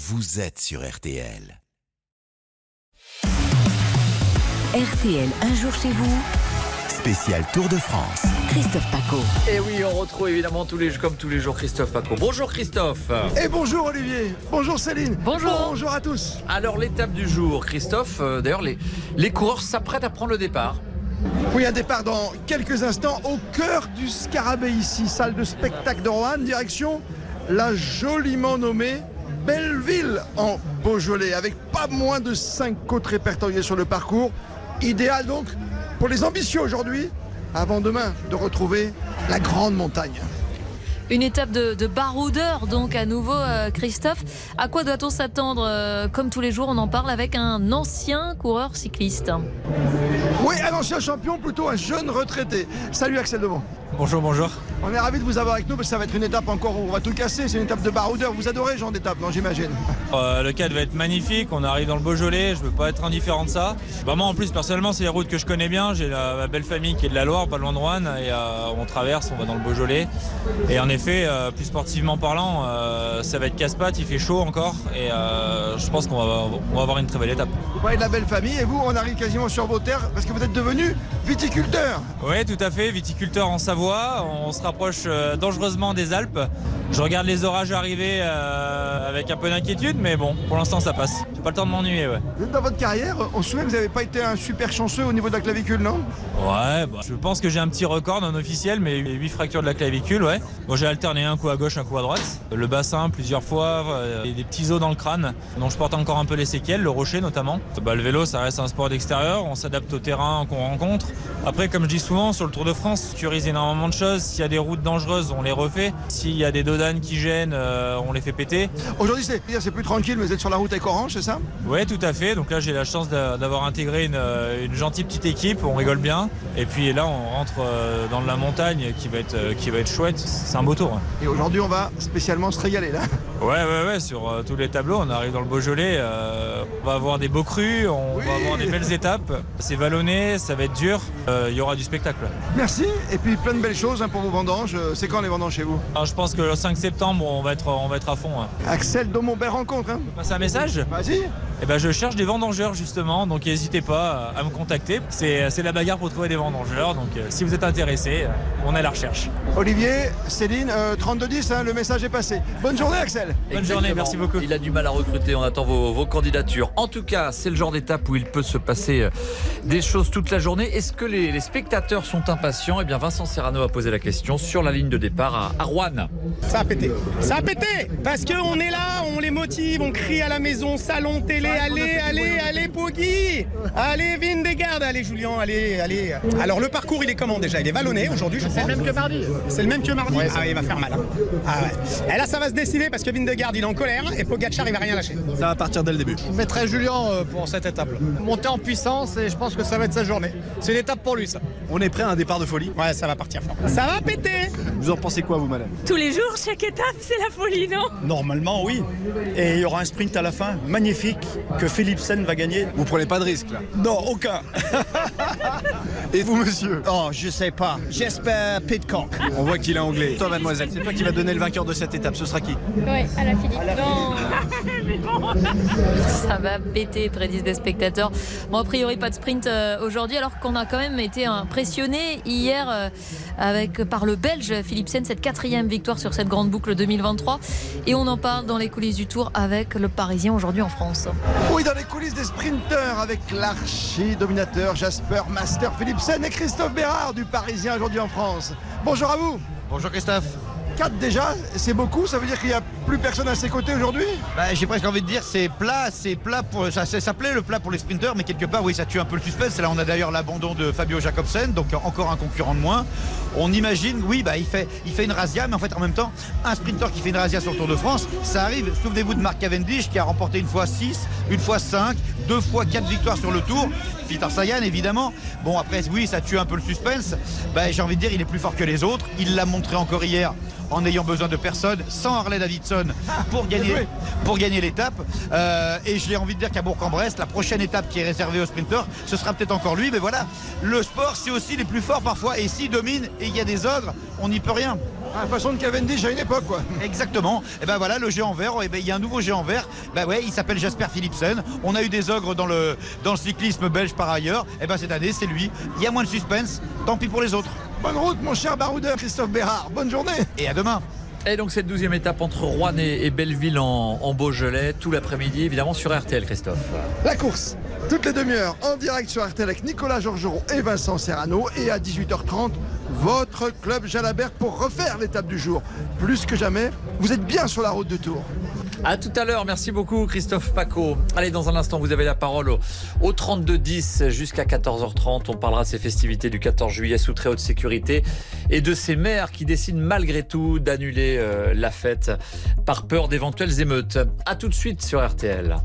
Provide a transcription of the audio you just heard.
vous êtes sur RTL. RTL, un jour chez vous. Spécial Tour de France. Christophe Paco. Et oui, on retrouve évidemment comme tous les jours Christophe Paco. Bonjour Christophe. Et bonjour Olivier. Bonjour Céline. Bonjour à tous. Alors l'étape du jour, Christophe. D'ailleurs, les coureurs s'apprêtent à prendre le départ. Oui, un départ dans quelques instants au cœur du Scarabée ici, salle de spectacle de Roanne, direction la joliment nommée Belleville-en-Beaujolais, avec pas moins de 5 côtes répertoriées sur le parcours. Idéal donc pour les ambitieux aujourd'hui, avant demain de retrouver la grande montagne. Une étape de baroudeur donc à nouveau, Christophe. À quoi doit-on s'attendre? Comme tous les jours, on en parle avec un ancien coureur cycliste. Oui, un ancien champion, plutôt un jeune retraité. Salut Axel Levant. Bonjour. On est ravis de vous avoir avec nous parce que ça va être une étape encore où on va tout casser. C'est une étape de baroudeur. Vous adorez ce genre d'étape, non, j'imagine? Le cadre va être magnifique. On arrive dans le Beaujolais. Je ne veux pas être indifférent de ça. Bah, moi, en plus, personnellement, c'est les routes que je connais bien. J'ai ma belle famille qui est de la Loire, pas loin de Rouen. Et on traverse, on va dans le Beaujolais. Et en effet, plus sportivement parlant, ça va être casse-pâte. Il fait chaud encore. Et je pense qu'on va avoir une très belle étape. Vous parlez de la belle famille. Et vous, on arrive quasiment sur vos terres parce que vous êtes devenu viticulteur. Oui, tout à fait. Viticulteur en Savoie. On se rapproche dangereusement des Alpes. Je regarde les orages arriver avec un peu d'inquiétude, mais bon, pour l'instant ça passe. J'ai pas le temps de m'ennuyer. Ouais. Dans votre carrière, on se souvient que vous n'avez pas été un super chanceux au niveau de la clavicule, non? Ouais, bah, je pense que j'ai un petit record non officiel, mais 8 fractures de la clavicule, ouais. Bon, j'ai alterné un coup à gauche, un coup à droite. Le bassin plusieurs fois, et des petits os dans le crâne, dont je porte encore un peu les séquelles, le rocher notamment. Bah, le vélo, ça reste un sport d'extérieur, on s'adapte au terrain qu'on rencontre. Après, comme je dis souvent, sur le Tour de France, on sécurise énormément de choses. S'il y a des routes dangereuses, on les refait. S'il y a des dodanes qui gênent, on les fait péter. Aujourd'hui, c'est plus tranquille, mais vous êtes sur la route avec Orange, c'est ça? Oui, tout à fait. Donc là, j'ai la chance d'avoir intégré une gentille petite équipe. On rigole bien. Et puis là, on rentre dans la montagne qui va être chouette. C'est un beau tour. Et aujourd'hui, on va spécialement se régaler, là. Ouais. Sur tous les tableaux, on arrive dans le Beaujolais. On va avoir des beaux crus. On va avoir des belles étapes. C'est vallonné, ça va être dur. Il y aura du spectacle. Merci. Et puis plein de belles choses pour vos vendanges. C'est quand les vendanges chez vous? Alors, je pense que le 5 septembre, on va être à fond. Hein. Axel, dans mon belle rencontre. Hein. Passer un message? Vas-y. Eh ben, je cherche des vendangeurs justement, donc n'hésitez pas à me contacter. C'est la bagarre pour trouver des vendangeurs, donc si vous êtes intéressés, on est à la recherche. Olivier, Céline, 32-10, hein, le message est passé. Bonne journée Axel. Bonne journée, merci beaucoup. Il a du mal à recruter, on attend vos candidatures. En tout cas, c'est le genre d'étape où il peut se passer des choses toute la journée. Est-ce que les spectateurs sont impatients? Eh bien, Vincent Serrano a posé la question sur la ligne de départ à Rouen. Ça a pété parce qu'on est là, on les motive, on crie à la maison, salon, télé. Allez, Poggi! Allez, Vingegaard! Allez, Julien, allez. Alors, le parcours, il est comment déjà? Il est vallonné aujourd'hui, je crois. C'est le même que mardi. Ouais, il va faire mal. Hein. Ah ouais. Et là, ça va se décider parce que Vingegaard, il est en colère et Pogačar, il va rien lâcher. Ça va partir dès le début. Je mettrai Julien pour cette étape. Monter en puissance et je pense que ça va être sa journée. C'est une étape pour lui, ça. On est prêt à un départ de folie? Ouais, ça va partir fort. Ça va péter! Vous en pensez quoi, vous, madame? Tous les jours, chaque étape, c'est la folie, non? Normalement, oui. Et il y aura un sprint à la fin, magnifique. Que Philipsen va gagner. Vous prenez pas de risque là? Non, aucun. Et vous, monsieur? Oh, je sais pas. Jasper Pidcock. On voit qu'il est anglais. Toi, mademoiselle, c'est toi qui va donner le vainqueur de cette étape. Ce sera qui? Oui, à la Philippe. Non. Ça va péter, prédisent des spectateurs. Bon, a priori, pas de sprint aujourd'hui, alors qu'on a quand même été impressionné hier par le Belge Philipsen, cette 4e victoire sur cette grande boucle 2023. Et on en parle dans les coulisses du Tour avec le Parisien aujourd'hui en France. Oui, dans les coulisses des sprinteurs avec l'archi-dominateur Jasper Master Philipsen et Christophe Bérard du Parisien aujourd'hui en France. Bonjour à vous. Bonjour Christophe. 4 déjà, c'est beaucoup, ça veut dire qu'il n'y a plus personne à ses côtés aujourd'hui? Bah, j'ai presque envie de dire c'est plat pour, ça plaît le plat pour les sprinteurs, mais quelque part oui, ça tue un peu le suspense. Là on a d'ailleurs l'abandon de Fabio Jacobsen, donc encore un concurrent de moins. On imagine, oui, bah, il fait une razzia, mais en fait en même temps, un sprinteur qui fait une razzia sur le Tour de France, ça arrive. Souvenez-vous de Marc Cavendish qui a remporté une fois 6, une fois 5, 2 fois 4 victoires sur le Tour. Peter Sagan évidemment. Bon après oui, ça tue un peu le suspense. Bah, j'ai envie de dire il est plus fort que les autres, il l'a montré encore hier. En n'ayant besoin de personne, sans Harley Davidson pour gagner l'étape. Et j'ai envie de dire qu'à Bourg-en-Bresse, la prochaine étape qui est réservée aux sprinteurs, ce sera peut-être encore lui. Mais voilà, le sport, c'est aussi les plus forts parfois. Et s'il domine et il y a des ogres, on n'y peut rien. À la façon de Cavendish à une époque, quoi. Exactement. Et ben voilà, le géant vert. Et ben il y a un nouveau géant vert. Ben ouais, il s'appelle Jasper Philipsen. On a eu des ogres dans le cyclisme belge par ailleurs. Et ben cette année, c'est lui. Il y a moins de suspense. Tant pis pour les autres. Bonne route, mon cher baroudeur Christophe Bérard. Bonne journée. Et à demain. Et donc cette 12e étape entre Rouen et Belleville-en-Beaujolais, tout l'après-midi évidemment sur RTL, Christophe. La course, toutes les demi-heures en direct sur RTL avec Nicolas Georgeron et Vincent Serrano. Et à 18h30, votre club Jalabert pour refaire l'étape du jour. Plus que jamais, vous êtes bien sur la route de Tours. A tout à l'heure, merci beaucoup Christophe Paco. Allez, dans un instant, vous avez la parole au 32-10 jusqu'à 14h30. On parlera de ces festivités du 14 juillet sous très haute sécurité et de ces maires qui décident malgré tout d'annuler la fête par peur d'éventuelles émeutes. A tout de suite sur RTL.